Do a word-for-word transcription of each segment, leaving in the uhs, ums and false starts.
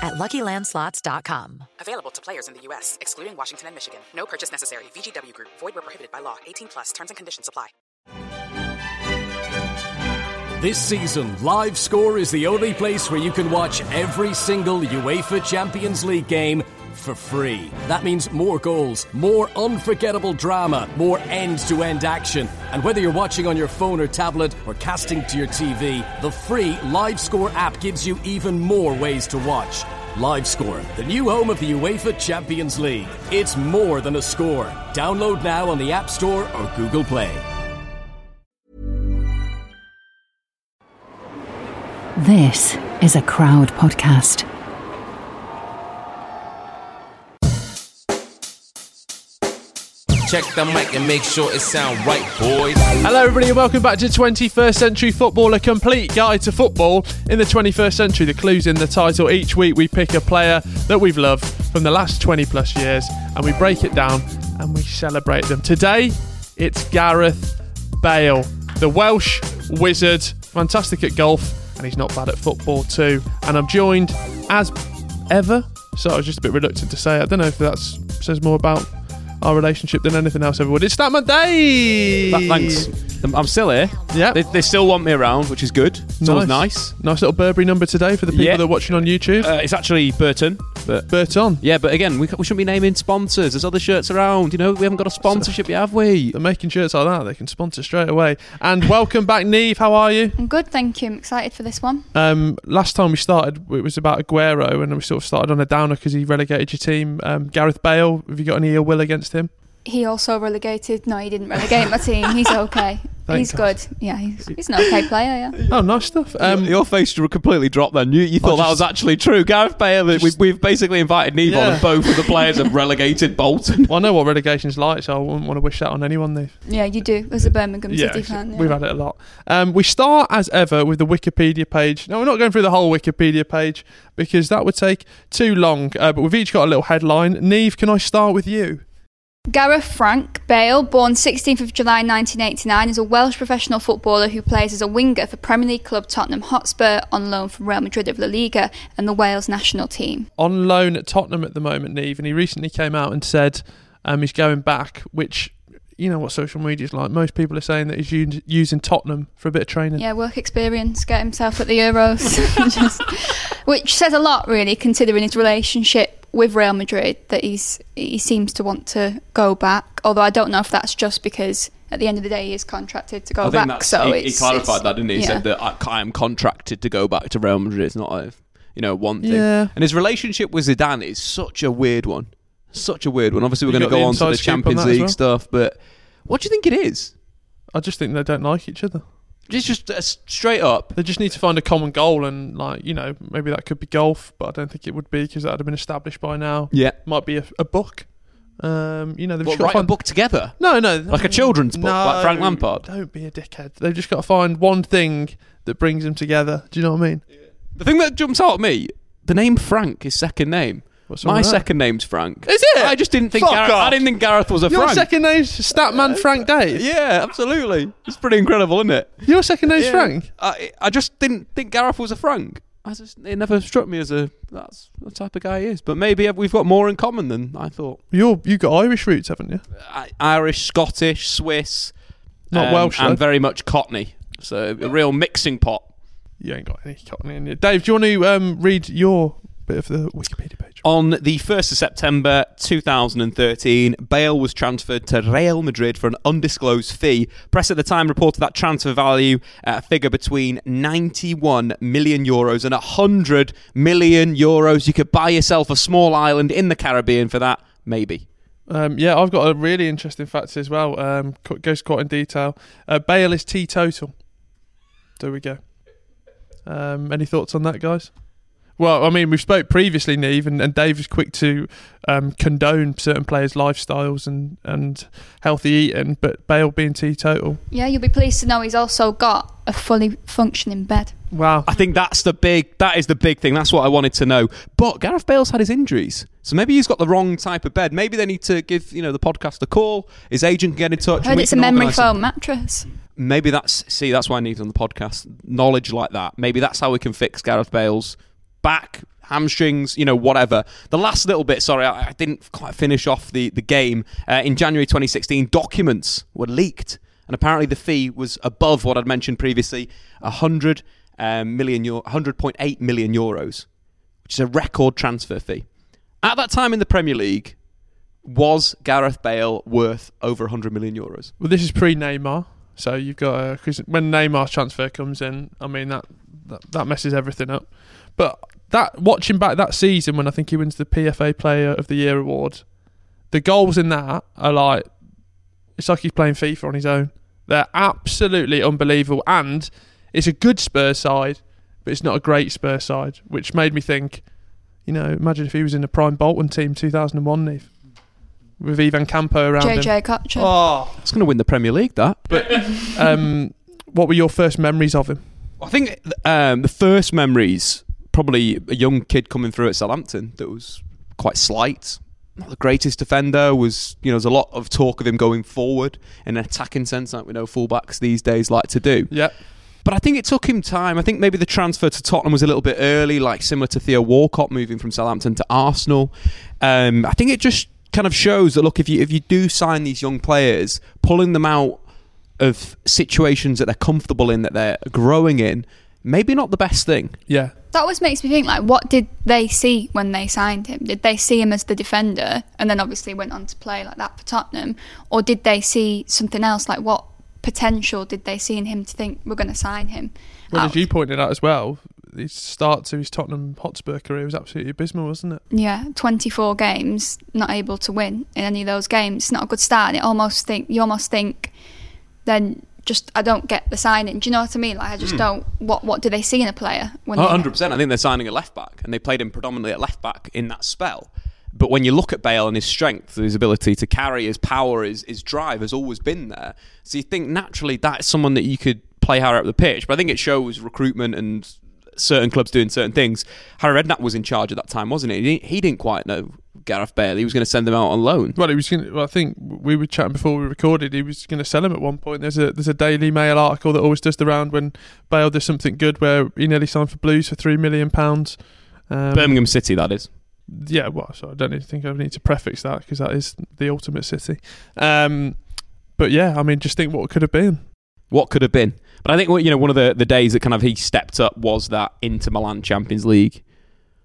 at lucky land slots dot com. Available to players in the U S, excluding Washington and Michigan. No purchase necessary. V G W Group. Void where prohibited by law. eighteen plus. Terms and conditions apply. This season, Live Score is the only place where you can watch every single UEFA Champions League game for free. That means more goals, more unforgettable drama, more end-to-end action. And whether you're watching on your phone or tablet or casting to your T V, the free Live Score app gives you even more ways to watch. Live Score, the new home of the UEFA Champions League. It's more than a score. Download now on the App Store or Google Play. This is a Crowd podcast. Check the mic and make sure it sound right, boys. Hello everybody and welcome back to twenty-first Century Football, a complete guide to football in the twenty-first century. The clue's in the title. Each week we pick a player that we've loved from the last twenty plus years and we break it down and we celebrate them. Today, it's Gareth Bale, the Welsh wizard, fantastic at golf and he's not bad at football too. And I'm joined, as ever, so I was just a bit reluctant to say it. I don't know if that says more about our relationship than anything else, everyone. It's Statman Dave! Thanks. I'm still here. Yeah. They, they still want me around, which is good. It's nice. nice. Nice little Burberry number today for the people yeah. that are watching on YouTube. Uh, it's actually Burton. But Burton? Yeah, but again, we, we shouldn't be naming sponsors. There's other shirts around. You know, we haven't got a sponsorship yet, have we? They're making shirts like that. They can sponsor straight away. And welcome back, Nieve. How are you? I'm good, thank you. I'm excited for this one. Um, last time we started, it was about Aguero, and we sort of started on a downer because he relegated your team. Um, Gareth Bale, have you got any ill will against him? He also relegated. No, he didn't relegate my team. He's okay. he's God. good. Yeah, he's, he's an okay player, yeah. Oh, nice stuff. Um, your face completely dropped then. You, you thought just, that was actually true. Gareth Bale, just, we've, we've basically invited Nieve yeah. on and both of the players have relegated Bolton. Well, I know what relegation's like, so I wouldn't want to wish that on anyone, Nieve. Yeah, you do, as a Birmingham yeah, City fan. Yeah. We've had it a lot. Um, we start, as ever, with the Wikipedia page. No, we're not going through the whole Wikipedia page because that would take too long, uh, but we've each got a little headline. Nieve, can I start with you? Gareth Frank Bale, born sixteenth of July nineteen eighty-nine, is a Welsh professional footballer who plays as a winger for Premier League club Tottenham Hotspur, on loan from Real Madrid of La Liga and the Wales national team. On loan at Tottenham at the moment, Nieve, and he recently came out and said um, he's going back, which, you know what social media is like. Most people are saying that he's u- using Tottenham for a bit of training. Yeah, work experience, get himself at the Euros. Just, which says a lot, really, considering his relationship with Real Madrid, that he's he seems to want to go back. Although I don't know if that's just because at the end of the day he is contracted to go I think back. That's, so he, it's, he clarified it's, that, didn't he? Yeah. He said that I, I am contracted to go back to Real Madrid. It's not a, you know, one thing. Yeah. And his relationship with Zidane is such a weird one. Such a weird one. Obviously, we're going to go on to the Champions League well. stuff, but what do you think it is? I just think they don't like each other. It's just uh, straight up. They just need to find a common goal and, like, you know, maybe that could be golf, but I don't think it would be because that would have been established by now. Yeah. Might be a, a book. Um, you know, they've what, just got to find a book together? No, no. Like a children's book, no, like Frank Lampard? Don't be a dickhead. They've just got to find one thing that brings them together. Do you know what I mean? Yeah. The thing that jumps out at me, the name Frank, his second name. What's my second name's Frank. Is it? I just didn't think. Fuck Gareth, I didn't think Gareth was a Your Frank. Your second name's Statman Frank Dave. Yeah, absolutely. It's pretty incredible, isn't it? Your second name's yeah. Frank. I I just didn't think Gareth was a Frank. I just, it never struck me as a that's the type of guy he is. But maybe we've got more in common than I thought. You're you got Irish roots, haven't you? I, Irish, Scottish, Swiss, not um, Welsh, and though. Very much Cockney. So a real mixing pot. You ain't got any Cockney in you, Dave. Do you want to um, read your bit of the Wikipedia page? On the first of September two thousand thirteen, Bale was transferred to Real Madrid for an undisclosed fee. Press at the time reported that transfer value at a figure between ninety-one million euros and one hundred million euros. You could buy yourself a small island in the Caribbean for that, maybe. Um, yeah, I've got a really interesting fact as well. Um, goes quite in detail. Uh, Bale is teetotal. There we go. Um, any thoughts on that, guys? Well, I mean, we've spoke previously, Nieve, and, and Dave was quick to um, condone certain players' lifestyles and, and healthy eating, but Bale being teetotal. Yeah, you'll be pleased to know he's also got a fully functioning bed. Wow. I think that's the big, that is the big thing. That's what I wanted to know. But Gareth Bale's had his injuries, so maybe he's got the wrong type of bed. Maybe they need to give, you know, the podcast a call. His agent can get in touch. I heard it's a memory foam mattress. Maybe that's, see, that's why I need on the podcast knowledge like that. Maybe that's how we can fix Gareth Bale's back, hamstrings, you know, whatever. The last little bit, sorry, I, I didn't quite finish off the, the game. Uh, in January twenty sixteen, documents were leaked, and apparently the fee was above what I'd mentioned previously, one hundred um, million, euro, one hundred point eight million euros, which is a record transfer fee. At that time in the Premier League, was Gareth Bale worth over one hundred million euros? Well, this is pre-Neymar, so you've got, uh, 'cause when Neymar's transfer comes in, I mean, that, that, that messes everything up. But that watching back that season when I think he wins the P F A Player of the Year award, the goals in that are like, it's like he's playing FIFA on his own. They're absolutely unbelievable. And it's a good Spurs side, but it's not a great Spurs side, which made me think, you know, imagine if he was in the prime Bolton team two thousand one, Nieve, with Ivan Campo around J J him. Kutcher. Oh, it's going to win the Premier League, that. But um, what were your first memories of him? I think um, the first memories... probably a young kid coming through at Southampton that was quite slight, not the greatest defender, was, you know, there's a lot of talk of him going forward in an attacking sense, like we know fullbacks these days like to do. Yeah. But I think it took him time. I think maybe the transfer to Tottenham was a little bit early, like similar to Theo Walcott moving from Southampton to Arsenal. Um, I think it just kind of shows that, look, if you if you do sign these young players, pulling them out of situations that they're comfortable in, that they're growing in, maybe not the best thing. Yeah. That always makes me think, like, what did they see when they signed him? Did they see him as the defender and then obviously went on to play like that for Tottenham? Or did they see something else? Like, what potential did they see in him to think, we're going to sign him? Well, as you pointed out as well, his start to his Tottenham Hotspur career was absolutely abysmal, wasn't it? Yeah, twenty-four games, not able to win in any of those games. It's not a good start. And it almost think, you almost think then... just, I don't get the signing. Do you know what I mean? Like, I just mm. don't... What What do they see in a player? When oh, one hundred percent. Get... I think they're signing a left-back, and they played him predominantly at left-back in that spell. But when you look at Bale and his strength, his ability to carry, his power, his, his drive has always been there. So you think, naturally, that's someone that you could play higher up the pitch. But I think it shows recruitment and certain clubs doing certain things. Harry Redknapp was in charge at that time, wasn't he? He, he didn't quite know Gareth Bale. He was going to send them out on loan. Well, he was going to, well, I think we were chatting before we recorded, he was going to sell him at one point. There's a there's a Daily Mail article that always does the round when Bale does something good, where he nearly signed for Blues for three million pounds. Um, Birmingham City, that is. Yeah, well, so I don't even think I need to prefix that, because that is the ultimate city. Um, but yeah, I mean, just think what could have been. What could have been. But I think, you know, one of the, the days that kind of he stepped up was that Inter Milan Champions League.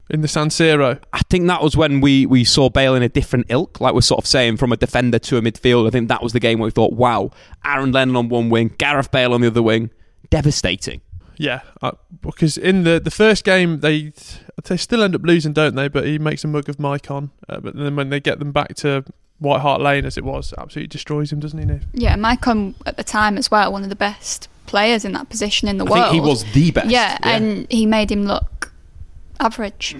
In the San Siro. I think that was when we, we saw Bale in a different ilk, like we're sort of saying, from a defender to a midfielder. I think that was the game where we thought, wow, Aaron Lennon on one wing, Gareth Bale on the other wing. Devastating. Yeah, uh, because in the, the first game, they they still end up losing, don't they? But he makes a mug of Maicon. Uh, but then when they get them back to White Hart Lane, as it was, absolutely destroys him, doesn't he, Nieve? Yeah, Maicon at the time as well, one of the best players in that position in the I world. I think he was the best. Yeah, yeah, and he made him look average.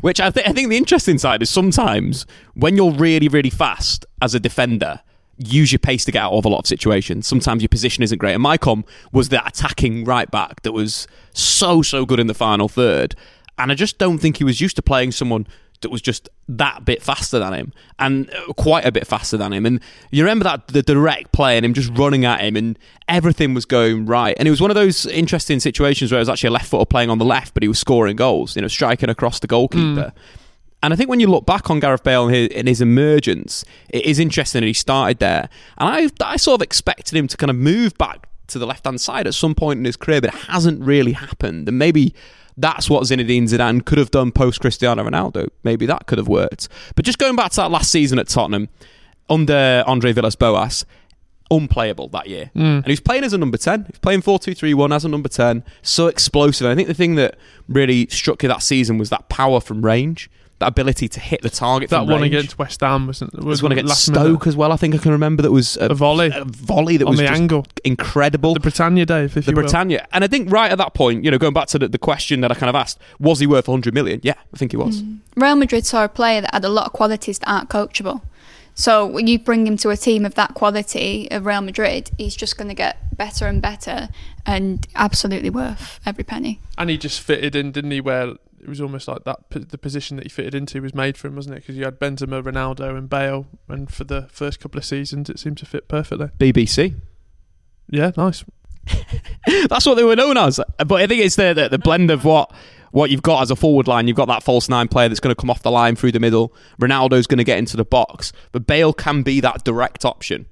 Which I, th- I think the interesting side is, sometimes when you're really, really fast as a defender, use your pace to get out of a lot of situations. Sometimes your position isn't great. And Maicon was the attacking right back that was so, so good in the final third. And I just don't think he was used to playing someone that was just that bit faster than him, and quite a bit faster than him. And you remember that the direct play and him just running at him, and everything was going right. And it was one of those interesting situations where it was actually a left footer playing on the left, but he was scoring goals, you know, striking across the goalkeeper. Mm. And I think when you look back on Gareth Bale and his, and his emergence, it is interesting that he started there. And I, I sort of expected him to kind of move back to the left-hand side at some point in his career, but it hasn't really happened. And maybe that's what Zinedine Zidane could have done post-Cristiano Ronaldo. Maybe that could have worked. But just going back to that last season at Tottenham, under Andre Villas-Boas, unplayable that year. Mm. And he was playing as a number ten. He was playing four two three one as a number ten. So explosive. And I think the thing that really struck you that season was that power from range. That ability to hit the target. That from one range. Against West Ham wasn't it? Was one against Stoke minute. As well. I think I can remember that was a, a volley, a volley that on was the just angle, incredible. The Britannia, Dave, if the you Britannia, will. And I think right at that point, you know, going back to the, the question that I kind of asked, was he worth one hundred million? Yeah, I think he was. Mm. Real Madrid saw a player that had a lot of qualities that aren't coachable. So when you bring him to a team of that quality of Real Madrid, he's just going to get better and better, and absolutely worth every penny. And he just fitted in, didn't he? Where it was almost like that the position that he fitted into was made for him, wasn't it? Because you had Benzema, Ronaldo and Bale, and for the first couple of seasons it seemed to fit perfectly. B B C. Yeah, nice. That's what they were known as. But I think it's the, the, the blend of what what you've got as a forward line. You've got that false nine player that's going to come off the line through the middle. Ronaldo's going to get into the box, but Bale can be that direct option.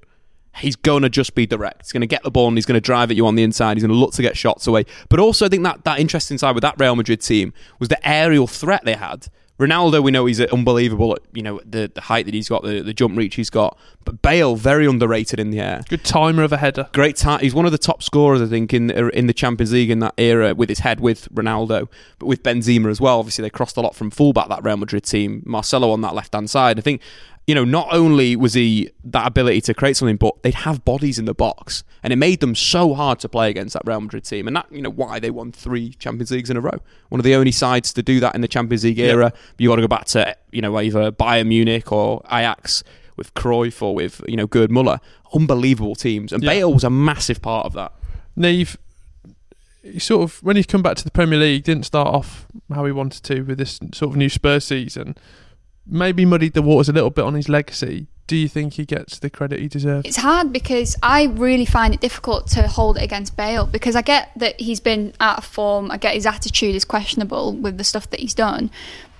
He's going to just be direct. He's going to get the ball and he's going to drive at you on the inside. He's going to look to get shots away. But also I think that, that interesting side with that Real Madrid team was the aerial threat they had. Ronaldo, we know he's unbelievable at, you know, the, the height that he's got, the, the jump reach he's got. But Bale, very underrated in the air. Good timer of a header. Great time. He's one of the top scorers, I think, in, in the Champions League in that era with his head, with Ronaldo, but with Benzema as well. Obviously, they crossed a lot from fullback, that Real Madrid team. Marcelo on that left-hand side. I think, you know, not only was he that ability to create something, but they'd have bodies in the box. And it made them so hard to play against that Real Madrid team. And that, you know, why they won three Champions Leagues in a row. One of the only sides to do that in the Champions League era. Yeah. You got to go back to, you know, either Bayern Munich or Ajax with Cruyff or with, you know, Gerd Muller. Unbelievable teams. And yeah. Bale was a massive part of that. Nieve, he sort of, when he's come back to the Premier League, didn't start off how he wanted to with this sort of new Spurs season. Maybe muddied the waters a little bit on his legacy. Do you think he gets the credit he deserves? It's hard because I really find it difficult to hold it against Bale, because I get that he's been out of form, I get his attitude is questionable with the stuff that he's done.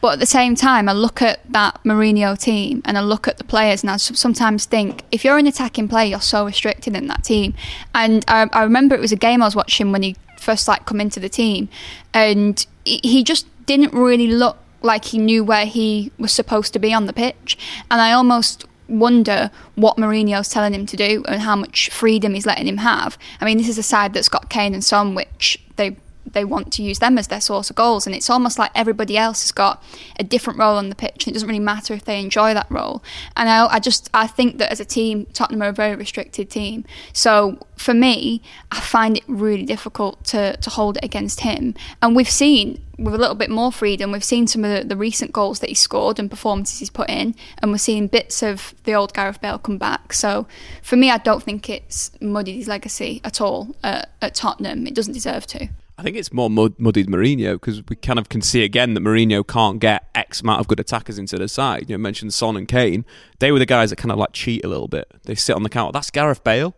But at the same time, I look at that Mourinho team and I look at the players, and I sometimes think, if you're an attacking player, you're so restricted in that team. And I, I remember it was a game I was watching when he first like come into the team, and he just didn't really look like he knew where he was supposed to be on the pitch. And I almost wonder what Mourinho's telling him to do and how much freedom he's letting him have. I mean, this is a side that's got Kane and Son, which they they want to use them as their source of goals, and it's almost like everybody else has got a different role on the pitch, and it doesn't really matter if they enjoy that role. And I, I just I think that as a team, Tottenham are a very restricted team, so for me I find it really difficult to, to hold it against him. And we've seen with a little bit more freedom, we've seen some of the, the recent goals that he's scored and performances he's put in, and we're seeing bits of the old Gareth Bale come back. So for me, I don't think it's muddied his legacy at all uh, at Tottenham. It doesn't deserve to. I think it's more mud- muddied Mourinho, because we kind of can see again that Mourinho can't get X amount of good attackers into the side. You know, mentioned Son and Kane. They were the guys that kind of like cheat a little bit. They sit on the counter. That's Gareth Bale.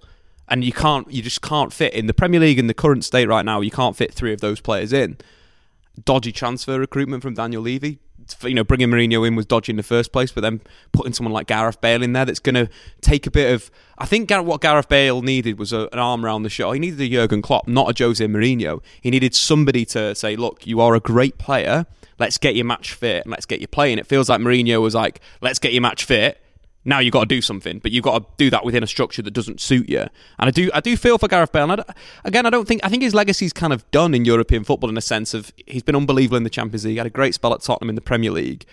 And you can't, you just can't fit in the Premier League in the current state right now. You can't fit three of those players in. Dodgy transfer recruitment from Daniel Levy. You know, bringing Mourinho in was dodgy in the first place, but then putting someone like Gareth Bale in there that's going to take a bit of... I think what Gareth Bale needed was a, an arm around the shot. He needed a Jurgen Klopp, not a Jose Mourinho. He needed somebody to say, look, you are a great player. Let's get you match fit and let's get you playing. It feels like Mourinho was like, let's get you match fit. Now you've got to do something, but you've got to do that within a structure that doesn't suit you. And I do I do feel for Gareth Bale. And I, again, I don't think, I think his legacy's kind of done in European football, in a sense of he's been unbelievable in the Champions League, had a great spell at Tottenham in the Premier League.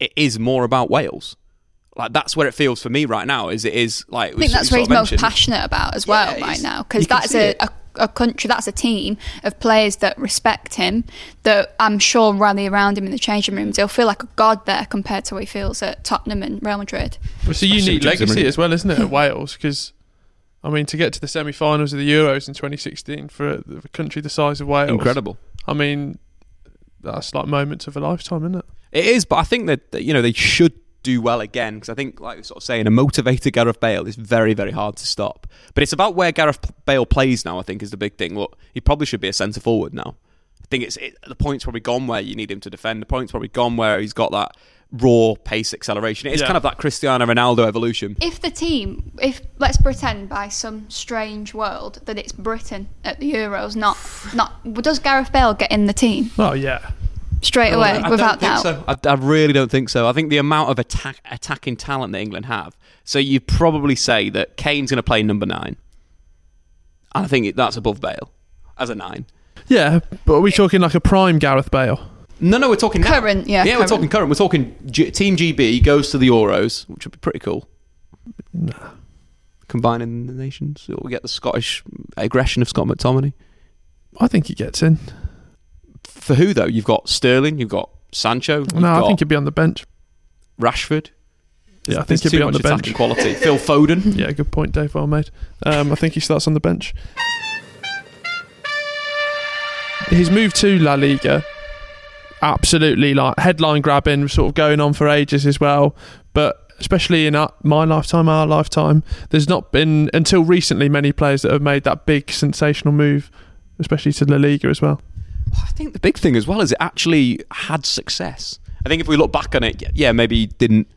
It is more about Wales. Like, that's where it feels for me right now, is it is like... I think that's what he's most passionate about as well right now, because that's a, a, a country, that's a team of players that respect him, that I'm sure rally around him in the changing rooms. He'll feel like a god there compared to what he feels at Tottenham and Real Madrid. It's a unique legacy as well, isn't it, at Wales? Because, I mean, to get to the semi-finals of the Euros in twenty sixteen for a, a country the size of Wales... Incredible. I mean, that's like moments of a lifetime, isn't it? It is, but I think that, that you know, they should do well again, because I think, like we were sort of saying, a motivator Gareth Bale is very, very hard to stop. But it's about where Gareth Bale plays now, I think, is the big thing. Look, he probably should be a centre forward now. I think it's it, the point's probably gone where you need him to defend. The point's probably gone where he's got that raw pace acceleration. It is yeah. kind of that Cristiano Ronaldo evolution. If the team, if let's pretend by some strange world that it's Britain at the Euros, not not does Gareth Bale get in the team? Oh yeah. Straight away, I without doubt. So. I, I really don't think so. I think the amount of attack, attacking talent that England have. So you probably say that Kane's going to play number nine, and I think that's above Bale as a nine. Yeah, but are we talking like a prime Gareth Bale? No, no, we're talking current. Now. Yeah, yeah, current. We're talking current. We're talking G- Team G B goes to the Euros, which would be pretty cool. Nah. Combining the nations, so we get the Scottish aggression of Scott McTominay. I think he gets in. For who though? You've got Sterling, you've got Sancho. You've no, got I think he'd be on the bench. Rashford. Yeah, I think he'd be on the bench. Quality. Phil Foden. Yeah, good point, Dave. Well made. Um, I think he starts on the bench. His move to La Liga, absolutely like headline grabbing, sort of going on for ages as well. But especially in our, my lifetime, our lifetime, there's not been until recently many players that have made that big sensational move, especially to La Liga as well. I think the big thing as well is it actually had success. I think if we look back on it, yeah, maybe he didn't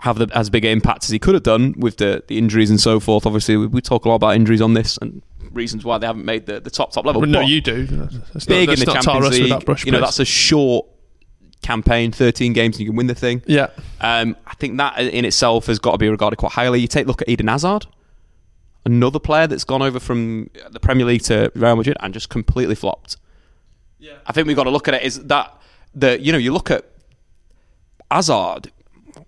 have the, as big an impact as he could have done with the, the injuries and so forth. Obviously, we, we talk a lot about injuries on this and reasons why they haven't made the, the top, top level. Well, no, you do. That's big not, that's in the Champions League. Brush, you know, that's a short campaign, thirteen games and you can win the thing. Yeah. Um, I think that in itself has got to be regarded quite highly. You take a look at Eden Hazard. Another player that's gone over from the Premier League to Real Madrid and just completely flopped. Yeah. I think we've got to look at it is that the you know you look at Hazard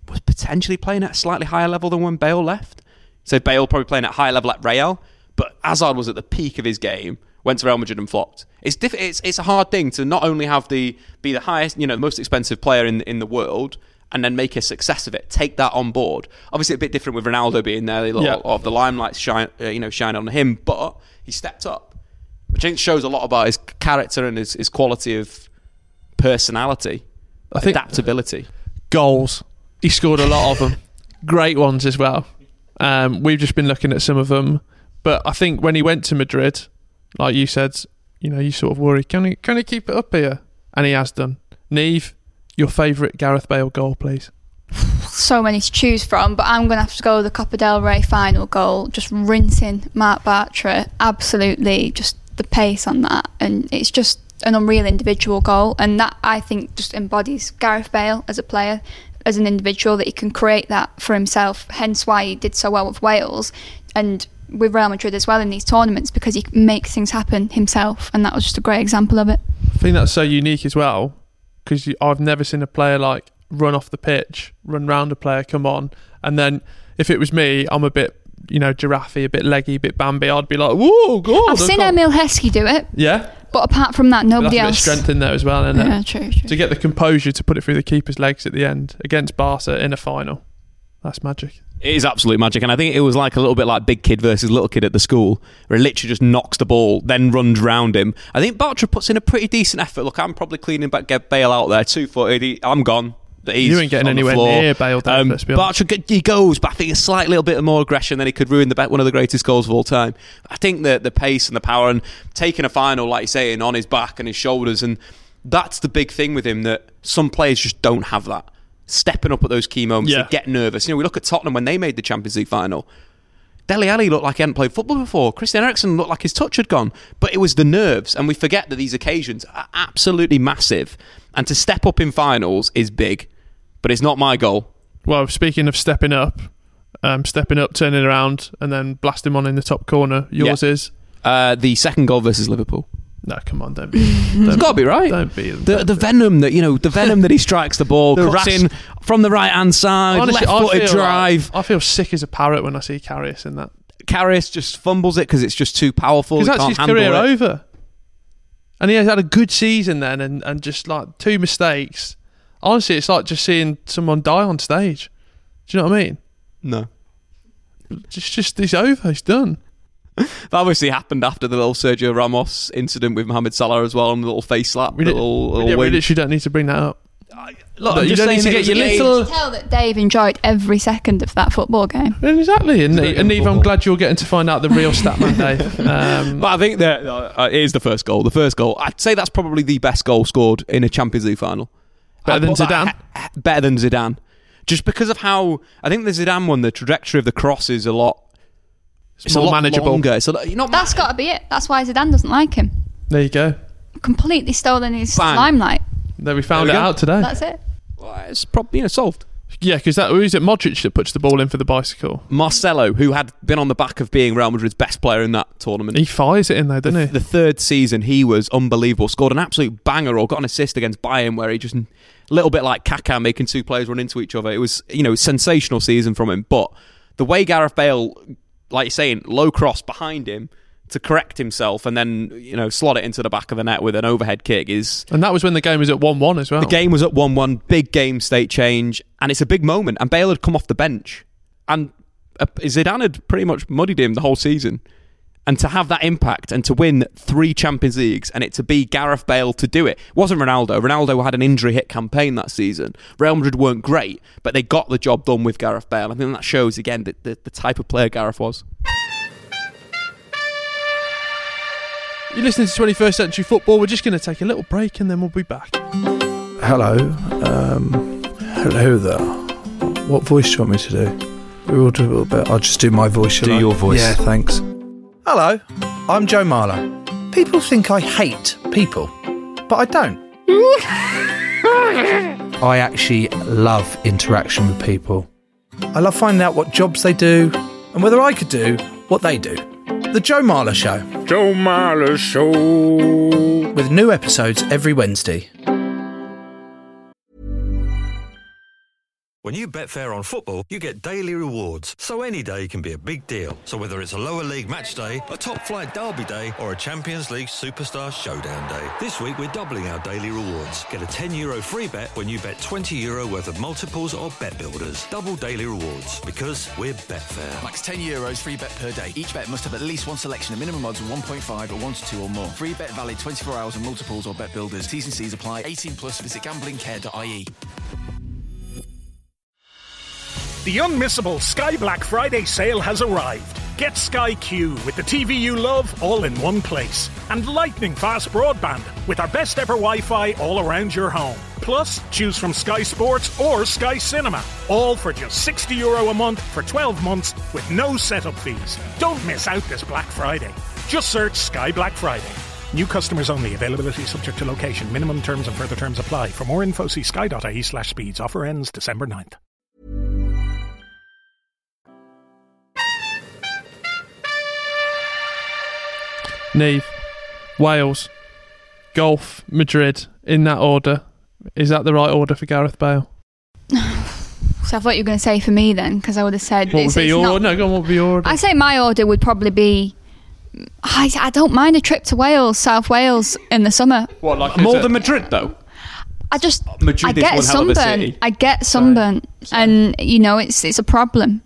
was potentially playing at a slightly higher level than when Bale left. So Bale probably playing at a higher level at Real, but Hazard was at the peak of his game, went to Real Madrid and flopped. It's diff- it's it's a hard thing to not only have the be the highest, you know, most expensive player in in the world and then make a success of it. Take that on board. Obviously a bit different with Ronaldo being there, yeah. of the limelight shine uh, you know shine on him, but he stepped up. Which I think shows a lot about his character and his, his quality of personality, I think adaptability. Goals. He scored a lot of them. Great ones as well. Um, we've just been looking at some of them. But I think when he went to Madrid, like you said, you know, you sort of worry, can he, can he keep it up here? And he has done. Nieve, your favourite Gareth Bale goal, please. So many to choose from, but I'm going to have to go with the Copa del Rey final goal. Just rinsing Mark Bartra. Absolutely just... the pace on that, and it's just an unreal individual goal, and that I think just embodies Gareth Bale as a player, as an individual, that he can create that for himself, hence why he did so well with Wales and with Real Madrid as well in these tournaments, because he makes things happen himself, and that was just a great example of it. I think that's so unique as well, because I've never seen a player like run off the pitch, run round a player, come on, and then if it was me, I'm a bit you know, giraffe-y, a bit leggy, a bit Bambi, I'd be like, whoa, God. I've seen Emil Heskey do it. Yeah. But apart from that, nobody else. There's a bit of strength in there as well, isn't it? Yeah, true, true. To get the composure to put it through the keeper's legs at the end against Barca in a final. That's magic. It is absolute magic. And I think it was like a little bit like big kid versus little kid at the school, where he literally just knocks the ball, then runs round him. I think Bartra puts in a pretty decent effort. Look, I'm probably cleaning back get Bale out there, two footed, I'm gone. You ain't getting anywhere near Bale, um, let's be honest. Bartra, he goes, but I think a slight little bit more aggression, then he could ruin the one of the greatest goals of all time. I think the the pace and the power and taking a final, like you say, on his back and his shoulders, and that's the big thing with him, that some players just don't have that. Stepping up at those key moments, yeah. They get nervous. You know, we look at Tottenham when they made the Champions League final. Dele Alli looked like he hadn't played football before. Christian Eriksen looked like his touch had gone. But it was the nerves, and we forget that these occasions are absolutely massive. And to step up in finals is big. But it's not my goal. Well, speaking of stepping up, um, stepping up, turning around, and then blasting on in the top corner, yours yeah. is? Uh, the second goal versus Liverpool. No, come on, don't be. Don't it's got to be right. Don't be. Don't the, the be. venom that, you know, the venom that he strikes the ball, the cuts rash. in from the right-hand side, honestly, left-footed drive. Like, I feel sick as a parrot when I see Karius in that. Karius just fumbles it because it's just too powerful. Because that's his career it. over. And he has had a good season then, and, and just like two mistakes. Honestly, it's like just seeing someone die on stage. Do you know what I mean? No. It's just, it's over, it's done. That obviously happened after the little Sergio Ramos incident with Mohamed Salah as well, and the little face slap. We, little, little we, yeah, we literally don't need to bring that up. I, Look, no, I'm just you don't saying need to get your little. You can tell that Dave enjoyed every second of that football game. Exactly, and, and Neve, I'm glad you're getting to find out the real Statman, Dave. Um, but I think that uh, it is the first goal. The first goal, I'd say that's probably the best goal scored in a Champions League final. Better than Zidane. That, better than Zidane, just because of how I think the Zidane one, the trajectory of the cross is a lot. It's, it's more a lot manageable. Longer. It's a lot, not that's ma- got to be it. That's why Zidane doesn't like him. There you go. Completely stolen his Bang. limelight. There we found there we it go. out today. That's it. Well, it's probably, you know, solved. Yeah, because that who is it? Modric that puts the ball in for the bicycle. Marcelo, who had been on the back of being Real Madrid's best player in that tournament, he fires it in there, doesn't he? The third season, he was unbelievable. Scored an absolute banger or got an assist against Bayern, where he just a little bit like Kaká, making two players run into each other. It was, you know, a sensational season from him. But the way Gareth Bale, like you're saying, low cross behind him to correct himself and then, you know, slot it into the back of the net with an overhead kick is... And that was when the game was at one one as well. The game was at one one, big game state change, and it's a big moment. And Bale had come off the bench and Zidane had pretty much muddied him the whole season. And to have that impact and to win three Champions Leagues and it to be Gareth Bale to do it. It wasn't Ronaldo. Ronaldo had an injury-hit campaign that season. Real Madrid weren't great, but they got the job done with Gareth Bale. I think that shows, again, the, the, the type of player Gareth was. You're listening to twenty-first Century Football. We're just going to take a little break and then we'll be back. Hello. Um, hello there. What voice do you want me to do? We will do a little bit. I'll just do my voice. Do I? Your voice. Yeah, thanks. Hello. I'm Joe Marler. People think I hate people, but I don't. I actually love interaction with people. I love finding out what jobs they do and whether I could do what they do. The Joe Marler Show. Joe Marler Show. With new episodes every Wednesday. When you bet fair on football, you get daily rewards, so any day can be a big deal. So whether it's a lower league match day, a top flight derby day, or a Champions League superstar showdown day, this week we're doubling our daily rewards. Get a ten euro free bet when you bet twenty euro worth of multiples or bet builders. Double daily rewards, because we're Betfair. Max ten euros free bet per day. Each bet must have at least one selection of minimum odds of one point five or one to two or more. Free bet valid twenty-four hours on multiples or bet builders. T's and C's apply. eighteen plus. Visit gambling care dot I E. The unmissable Sky Black Friday sale has arrived. Get Sky Q with the T V you love all in one place. And lightning-fast broadband with our best-ever Wi-Fi all around your home. Plus, choose from Sky Sports or Sky Cinema. All for just sixty euro a month for twelve months with no setup fees. Don't miss out this Black Friday. Just search Sky Black Friday. New customers only. Availability subject to location. Minimum terms and further terms apply. For more info, see sky.ie slash speeds. Offer ends December ninth. Nieve, Wales, golf, Madrid, in that order. Is that the right order for Gareth Bale? So I thought you were going to say for me then, because I would have said... What would be your order? No, go on, what would be your order? I'd say my order would probably be... I, I don't mind a trip to Wales, South Wales, in the summer. What, like more than Madrid, though? I just... Madrid I get is one hell of a city. I get sunburn. Sorry. And, you know, it's it's a problem.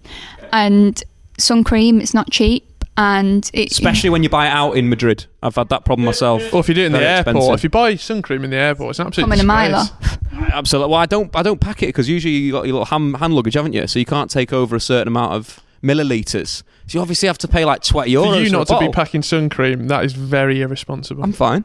And sun cream, it's not cheap. And it, especially when you buy it out in Madrid. I've had that problem myself. Or well, if you do it in Very the airport, expensive. If you buy sun cream in the airport, it's an absolute disgrace. Coming a mile off. Absolutely. Well, I don't, I don't pack it because usually you got your little hand, hand luggage, haven't you? So you can't take over a certain amount of millilitres. So you obviously have to pay like twenty euros. For you not to bottle. Be packing sun cream, that is very irresponsible. I'm fine.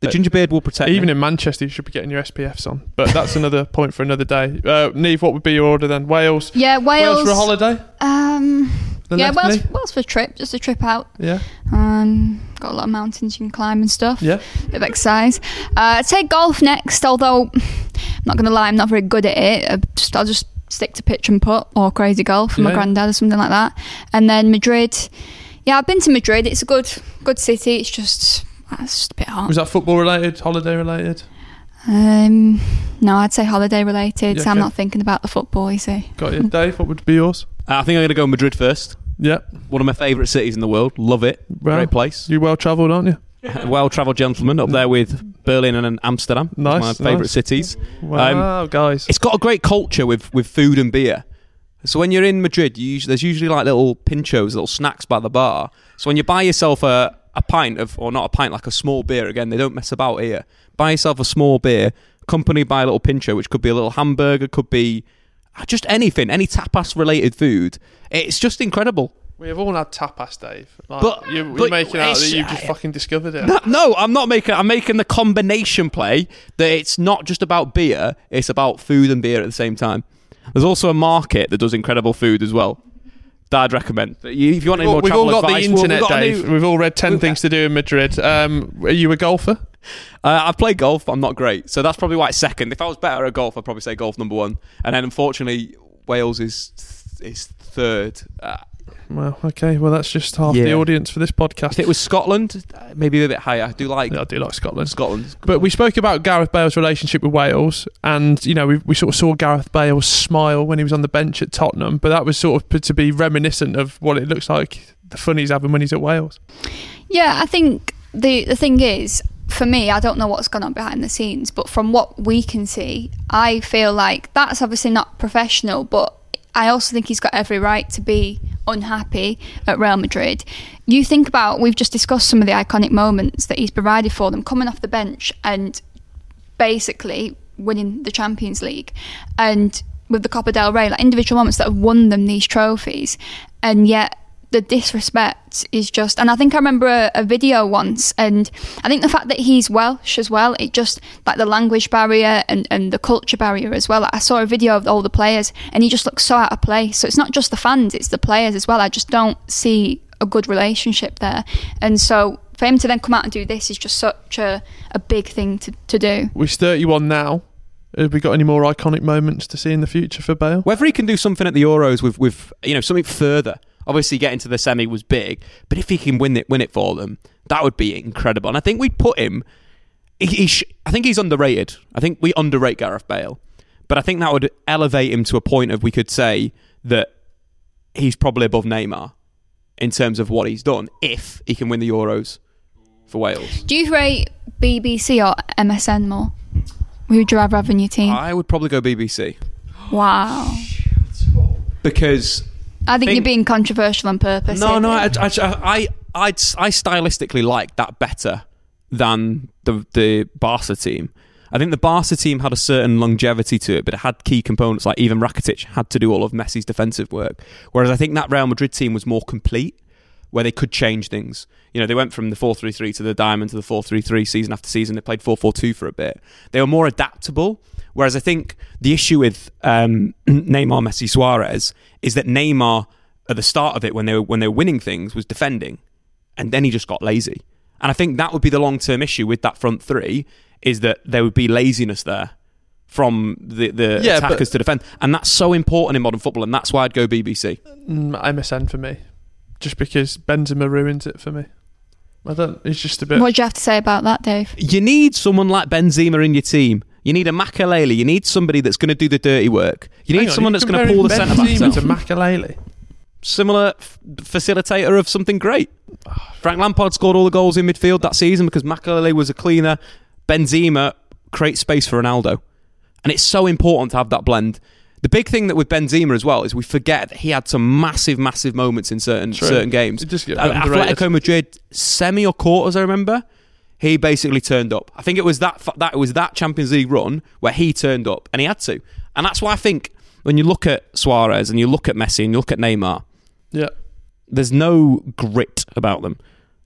The ginger beard will protect Even me. In Manchester, you should be getting your S P Fs on. But that's another point for another day. Uh, Nieve, what would be your order then? Wales? Yeah, Wales. Wales for a holiday? Um... The yeah, Wales, Wales for a trip, just a trip out. Yeah. Um, got a lot of mountains you can climb and stuff. Yeah. Bit of exercise. Uh, I'd say golf next, although I'm not going to lie, I'm not very good at it. I just, I'll just stick to pitch and putt or crazy golf from yeah. my granddad or something like that. And then Madrid. Yeah, I've been to Madrid. It's a good good city. It's just, it's just a bit hot. Was that football related, holiday related? Um, No, I'd say holiday related. Yeah, so okay. I'm not thinking about the football, you see. Got you. Dave, what would be yours? Uh, I think I'm going to go Madrid first. Yeah. One of my favourite cities in the world. Love it. Well, great place. You're well-travelled, aren't you? Well-travelled gentleman up there with Berlin and Amsterdam. Nice. My favourite nice. cities. Wow, um, guys. It's got a great culture with, with food and beer. So when you're in Madrid, you usually, there's usually like little pinchos, little snacks by the bar. So when you buy yourself a, a pint of, or not a pint, like a small beer, again, they don't mess about here. Buy yourself a small beer, accompanied by a little pincho, which could be a little hamburger, could be just anything, any tapas-related food. It's just incredible. We've all had tapas, Dave. Like, but, you're, you're but making out that you've just fucking discovered it. No, no, I'm not making I'm making the combination play that it's not just about beer, it's about food and beer at the same time. There's also a market that does incredible food as well. That I'd recommend. If you want any more travel advice, we've all got the internet, well, we've got Dave. New... We've all read ten things to do in Madrid. Um, are you a golfer? Uh, I've played golf, but I'm not great. So that's probably why it's second. If I was better at golf, I'd probably say golf number one. And then, unfortunately, Wales is th- is third. Uh, Well, okay. Well, that's just half yeah. the audience for this podcast. If it was Scotland, maybe a bit higher. I do like, yeah, I do like Scotland. Scotland. But we spoke about Gareth Bale's relationship with Wales, and you know, we we sort of saw Gareth Bale smile when he was on the bench at Tottenham. But that was sort of to be reminiscent of what it looks like the fun he's having when he's at Wales. Yeah, I think the the thing is, for me, I don't know what's gone on behind the scenes, but from what we can see, I feel like that's obviously not professional, but I also think he's got every right to be unhappy at Real Madrid. You think about, we've just discussed some of the iconic moments that he's provided for them, coming off the bench and basically winning the Champions League, and with the Copa del Rey, like individual moments that have won them these trophies, and yet the disrespect is just, and I think I remember a, a video once, and I think the fact that he's Welsh as well, it just, like the language barrier and, and the culture barrier as well. Like I saw a video of all the players and he just looks so out of place. So it's not just the fans, it's the players as well. I just don't see a good relationship there. And so for him to then come out and do this is just such a, a big thing to, to do. We're thirty-one now. Have we got any more iconic moments to see in the future for Bale? Whether he can do something at the Euros with, with you know, something further. Obviously, getting to the semi was big, but if he can win it, win it for them, that would be incredible. And I think we'd put him. He, he sh- I think he's underrated. I think we underrate Gareth Bale, but I think that would elevate him to a point of we could say that he's probably above Neymar in terms of what he's done if he can win the Euros for Wales. Do you rate B B C or M S N more? Who would you rather have in your team? I would probably go B B C. Wow. Because. I think, think you're being controversial on purpose. No, no, I, I, I, I, I stylistically like that better than the the Barca team. I think the Barca team had a certain longevity to it, but it had key components, like even Rakitic had to do all of Messi's defensive work. Whereas I think that Real Madrid team was more complete, where they could change things. You know, they went from the four three three to the diamond to the four three three season after season. They played four four two for a bit. They were more adaptable. Whereas I think the issue with um, Neymar, Messi, Suarez is that Neymar, at the start of it, when they were when they were winning things, was defending, and then he just got lazy. And I think that would be the long term issue with that front three, is that there would be laziness there from the, the yeah, attackers but, to defend, and that's so important in modern football, and that's why I'd go B B C. M S N for me, just because Benzema ruins it for me. I don't. It's just a bit. What do you have to say about that, Dave? You need someone like Benzema in your team. You need a Makalele. You need somebody that's going to do the dirty work. You need on, someone that's going to pull the centre back out. To Makalele, similar f- facilitator of something great. Frank Lampard scored all the goals in midfield that season because Makalele was a cleaner. Benzema creates space for Ronaldo, and it's so important to have that blend. The big thing that with Benzema as well is we forget that he had some massive, massive moments in certain True. certain games. Atletico Madrid semi or quarters, I remember. He basically turned up. I think it was that that it was that Champions League run where he turned up, and he had to. And that's why I think when you look at Suarez and you look at Messi and you look at Neymar, yeah, there's no grit about them.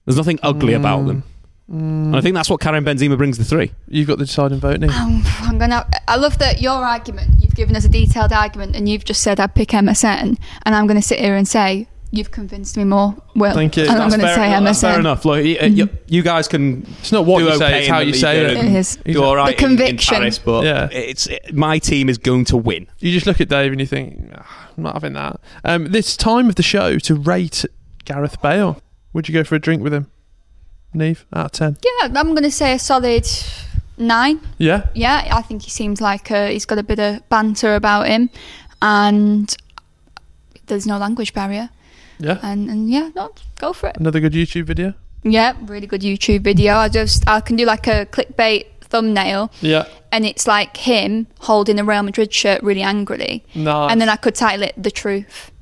There's nothing ugly mm. about them. Mm. And I think that's what Karim Benzema brings the three. You've got the deciding vote, Nick. Um, I'm gonna. I love that your argument. You've given us a detailed argument, and you've just said I'd pick M S N, and I'm going to sit here and say. You've convinced me more. Well, thank you. I'm going to say M S N. That's fair enough. Look, you, you, you guys can. It's not what you okay say; it's how you say it. It is. Do all right the conviction. In, in Paris, but yeah. it's it, my team is going to win. You just look at Dave and you think, oh, I'm not having that. Um, this time of the show to rate Gareth Bale. Would you go for a drink with him, Nieve? Out of ten? Yeah, I'm going to say a solid nine. Yeah. Yeah, I think he seems like uh, he's got a bit of banter about him, and there's no language barrier. Yeah, and and yeah, no, go for it. Another good YouTube video. Yeah, really good YouTube video. I just I can do like a clickbait thumbnail. Yeah, and it's like him holding a Real Madrid shirt really angrily. No, nice. And then I could title it "The Truth."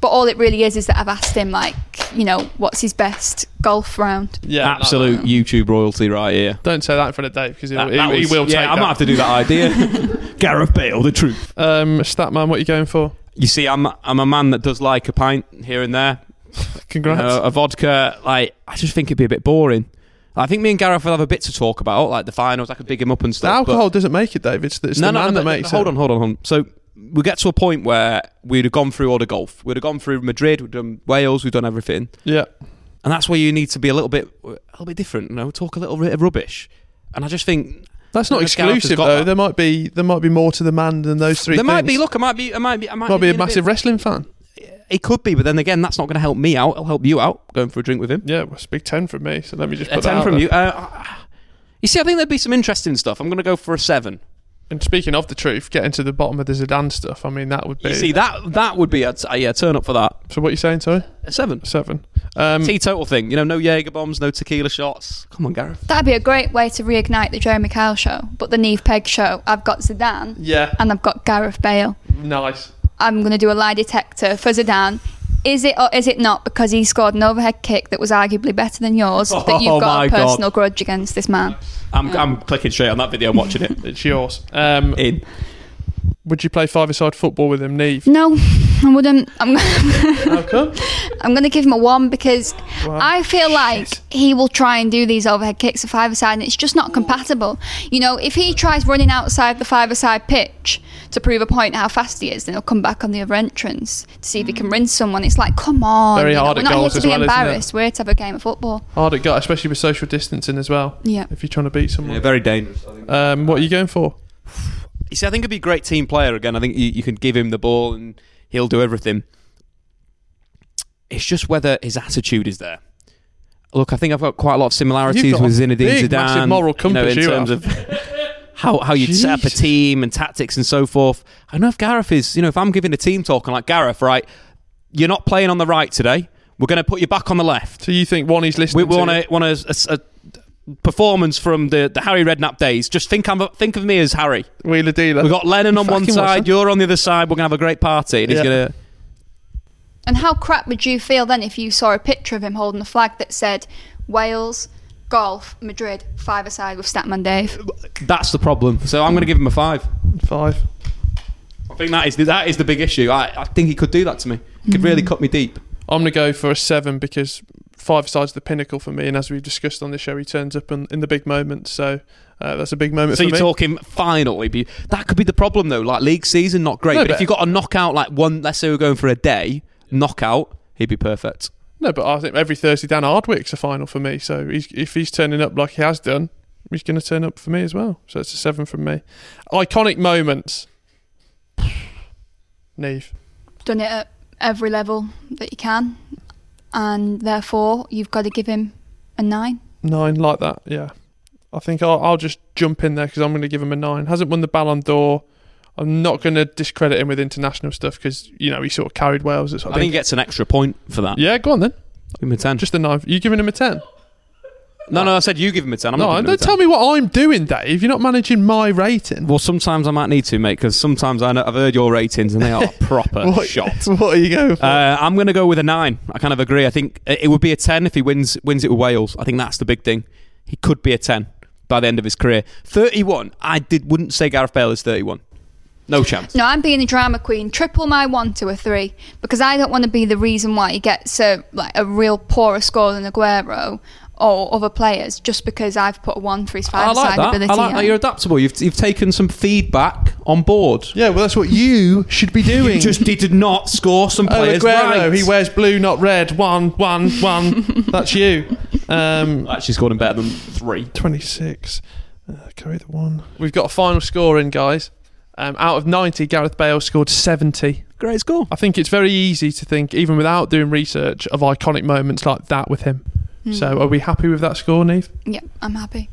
But all it really is is that I've asked him, like, you know, what's his best golf round? Yeah, absolute YouTube royalty right here. Don't say that in front of Dave, because he, that, that he, was, he will yeah, take Yeah, I might that. have to do that idea. Gareth Bale, the truth. Um, Statman, what are you going for? You see, I'm I'm a man that does like a pint here and there. Congrats. You know, a vodka, like, I just think it'd be a bit boring. I think me and Gareth will have a bit to talk about, like the finals. I could dig him up and stuff. The alcohol doesn't make it, Dave. It's the, it's no, the no, man no, that no, makes hold it. Hold on, hold on, hold on. So we get to a point where we'd have gone through all the golf. We'd have gone through Madrid, we'd done Wales, we've done everything. Yeah. And that's where you need to be a little bit a little bit different, you know, talk a little bit of rubbish. And I just think... That's not exclusive though. That. There might be there might be more to the man than those three there things. There might be, look, I might be... I might be, I might might be a, a massive bit, wrestling fan. It could be, but then again, that's not going to help me out. It'll help you out, going for a drink with him. Yeah, well, it's a big ten from me, so let me just put a ten that out from there. you. Uh, you see, I think there'd be some interesting stuff. I'm going to go for a seven. And speaking of the truth, getting to the bottom of the Zidane stuff, I mean, that would be... You see, that that would be a t- yeah, turn up for that. So what are you saying, sorry? A seven. A seven. Um, Teetotal thing. You know, no Jaeger bombs, no tequila shots. Come on, Gareth. That'd be a great way to reignite the Jeremy Kyle show, but the Nieve Pegg show. I've got Zidane. Yeah. And I've got Gareth Bale. Nice. I'm going to do a lie detector for Zidane. Is it or is it not because he scored an overhead kick that was arguably better than yours oh, that you've got a personal God. grudge against this man? I'm, yeah. I'm clicking straight on that video and watching it. It's yours. Um, In. Would you play five-a-side football with him, Nieve? No, I wouldn't. I'm How come? I'm going to give him a one because wow. I feel like Shit. he will try and do these overhead kicks of five-a-side and it's just not compatible. You know, if he tries running outside the five-a-side pitch to prove a point how fast he is, then he'll come back on the other entrance to see if he can rinse someone. It's like, come on. Very hard you know, at goals as well, isn't it? We're not here to be embarrassed. We're here to have a game of football. Hard at goals, especially with social distancing as well. Yeah. If you're trying to beat someone. Yeah, very dangerous. Um, what are you going for? You see, I think he'd be a great team player again. I think you, you can give him the ball and he'll do everything. It's just whether his attitude is there. Look, I think I've got quite a lot of similarities with Zinedine big, Zidane. Moral compass, you know, in terms of how, how you'd Jeez. set up a team and tactics and so forth. I don't know if Gareth is, you know, if I'm giving a team talk, I'm like, Gareth, right, you're not playing on the right today. We're going to put you back on the left. So you think one is listening we, we to... We want to... a, a, a performance from the, the Harry Redknapp days. Just think I'm, think of me as Harry Wheeler dealer. We've got Lennon on Fucking one side, you're on the other side, we're going to have a great party and yeah. he's going to... And how crap would you feel then if you saw a picture of him holding a flag that said Wales, golf, Madrid, five-a-side with Statman Dave? That's the problem. So I'm going to give him a five. Five. I think that is the, that is the big issue. I, I think he could do that to me. He could mm-hmm. really cut me deep. I'm going to go for a seven because... Five-a-side's the pinnacle for me, and as we discussed on the show, he turns up in, in the big moment, so uh, that's a big moment so for me. So you're talking final. That could be the problem, though. Like, league season, not great. No, but, but if you've got a knockout, like one, let's say we're going for a day, knockout, he'd be perfect. No, but I think every Thursday, Dan Hardwick's a final for me, so he's, if he's turning up like he has done, he's going to turn up for me as well. So it's a seven from me. Iconic moments. Nieve. Done it at every level that you can. And therefore, you've got to give him a nine. Nine, like that, yeah. I think I'll, I'll just jump in there because I'm going to give him a nine. Hasn't won the Ballon d'Or. I'm not going to discredit him with international stuff because, you know, he sort of carried Wales. Sort of I think thing. He gets an extra point for that. Yeah, go on then. Give him a ten. Just a nine. You giving him a ten? No, no, I said you give him a ten. I'm no, not don't tell me what I'm doing, Dave. You're not managing my rating. Well, sometimes I might need to, mate, because sometimes I know, I've heard your ratings and they are a proper what, shot. What are you going for? Uh, I'm going to go with a nine. I kind of agree. I think it would be a ten if he wins wins it with Wales. I think that's the big thing. He could be a ten by the end of his career. thirty-one. I did wouldn't say Gareth Bale is thirty-one. No chance. No, I'm being a drama queen. Triple my one to a three because I don't want to be the reason why he gets a, like, a real poorer score than Aguero or other players just because I've put a one for his five-a-side like that. ability. I like that. You're adaptable. You've you've taken some feedback on board. Yeah, well, that's what you should be doing. You just did not score some players oh, Aguero, right. He wears blue, not red. One, one, one. That's you. Um, Actually scored him better than three. twenty-six. Uh, carry the one. We've got a final score in, guys. Um, out of ninety, Gareth Bale scored seventy. Great score. I think it's very easy to think, even without doing research, of iconic moments like that with him. So are we happy with that score, Nieve? Yeah, I'm happy.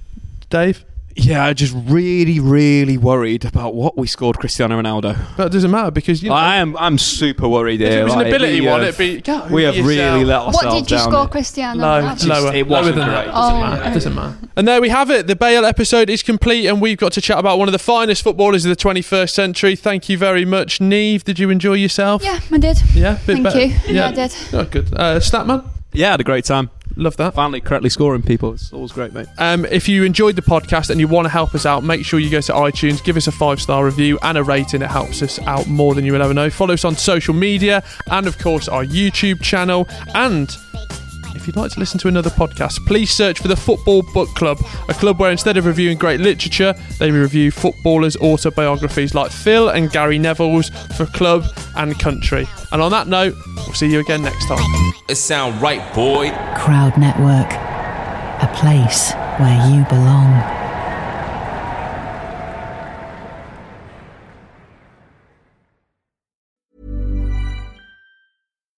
Dave? Yeah, just really, really worried about what we scored Cristiano Ronaldo. But it doesn't matter because you know, I am I'm super worried here. If it was like, an ability we one, have, it'd be go we have yourself. really let ourselves down. What did you down score, Cristiano? Low, just, lower, it wasn't lower than great. It doesn't, oh, matter. Okay. It doesn't matter. And there we have it. The Bale episode is complete, and we've got to chat about one of the finest footballers of the twenty-first century. Thank you very much, Nieve. Did you enjoy yourself? Yeah, I did. Yeah, bit thank better. you. Yeah. yeah, I did. Oh, good. Uh, Statman. Yeah, I had a great time. Love that. Finally correctly scoring people. It's always great, mate. Um, if you enjoyed the podcast and you want to help us out, make sure you go to iTunes, give us a five-star review and a rating. It helps us out more than you will ever know. Follow us on social media and, of course, our YouTube channel. And if you'd like to listen to another podcast, please search for the Football Book Club, a club where instead of reviewing great literature, they review footballers' autobiographies like Phil and Gary Neville's for club and country. And on that note, we'll see you again next time. It sound right, boy. Crowd Network, a place where you belong.